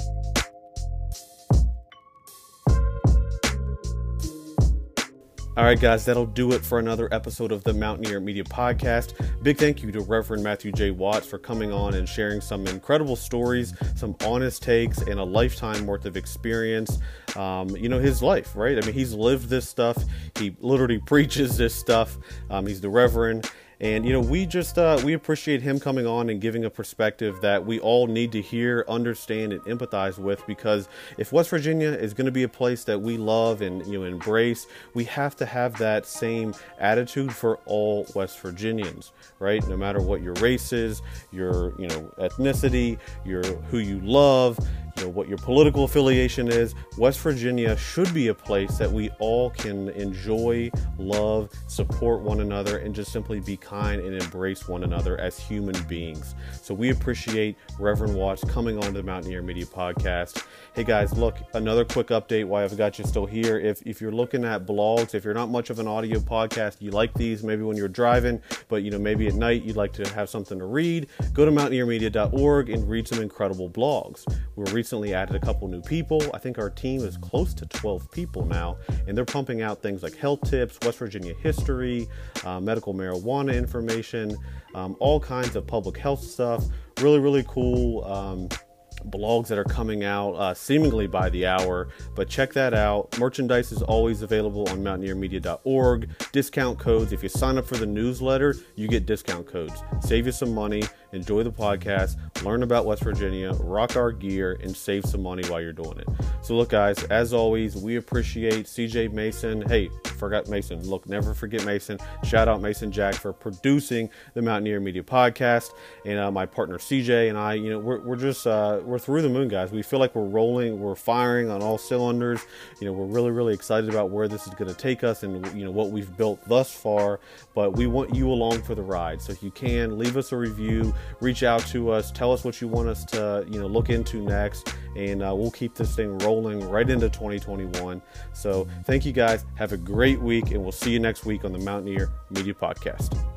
All right, guys, that'll do it for another episode of the Mountaineer Media Podcast. Big thank you to Reverend Matthew J. Watts for coming on and sharing some incredible stories, some honest takes, and a lifetime worth of experience. His life, right? I mean, he's lived this stuff. He literally preaches this stuff. He's the Reverend. And, you know, we just, we appreciate him coming on and giving a perspective that we all need to hear, understand, and empathize with, because if West Virginia is going to be a place that we love and, you know, embrace, we have to have that same attitude for all West Virginians, right? No matter what your race is, your, you know, ethnicity, your, who you love, you know, what your political affiliation is, West Virginia should be a place that we all can enjoy, love, support one another, and just simply be kind and embrace one another as human beings. So we appreciate Reverend Watts coming on to the Mountaineer Media Podcast. Hey guys, look, another quick update while I've got you still here. If you're looking at blogs, if you're not much of an audio podcast, you like these maybe when you're driving, but you know, maybe at night you'd like to have something to read, go to mountaineermedia.org and read some incredible blogs. We're recently added a couple new people. I think our team is close to 12 people now, and they're pumping out things like health tips, West Virginia history, medical marijuana information, all kinds of public health stuff. Really, really cool blogs that are coming out seemingly by the hour, but check that out. Merchandise is always available on mountaineermedia.org. Discount codes. If you sign up for the newsletter, you get discount codes. Save you some money. Enjoy the podcast, learn about West Virginia, rock our gear, and save some money while you're doing it. So look, guys, as always, we appreciate CJ Mason. Hey, forgot Mason. Look, never forget Mason. Shout out Mason Jack for producing the Mountaineer Media Podcast. And my partner CJ and I, you know, we're just, we're through the moon, guys. We feel like we're rolling, we're firing on all cylinders. You know, we're really, really excited about where this is going to take us and, you know, what we've built thus far. But we want you along for the ride. So if you can, leave us a review. Reach out to us, tell us what you want us to, you know, look into next, and we'll keep this thing rolling right into 2021. So thank you guys. Have a great week, and we'll see you next week on the Mountaineer Media Podcast.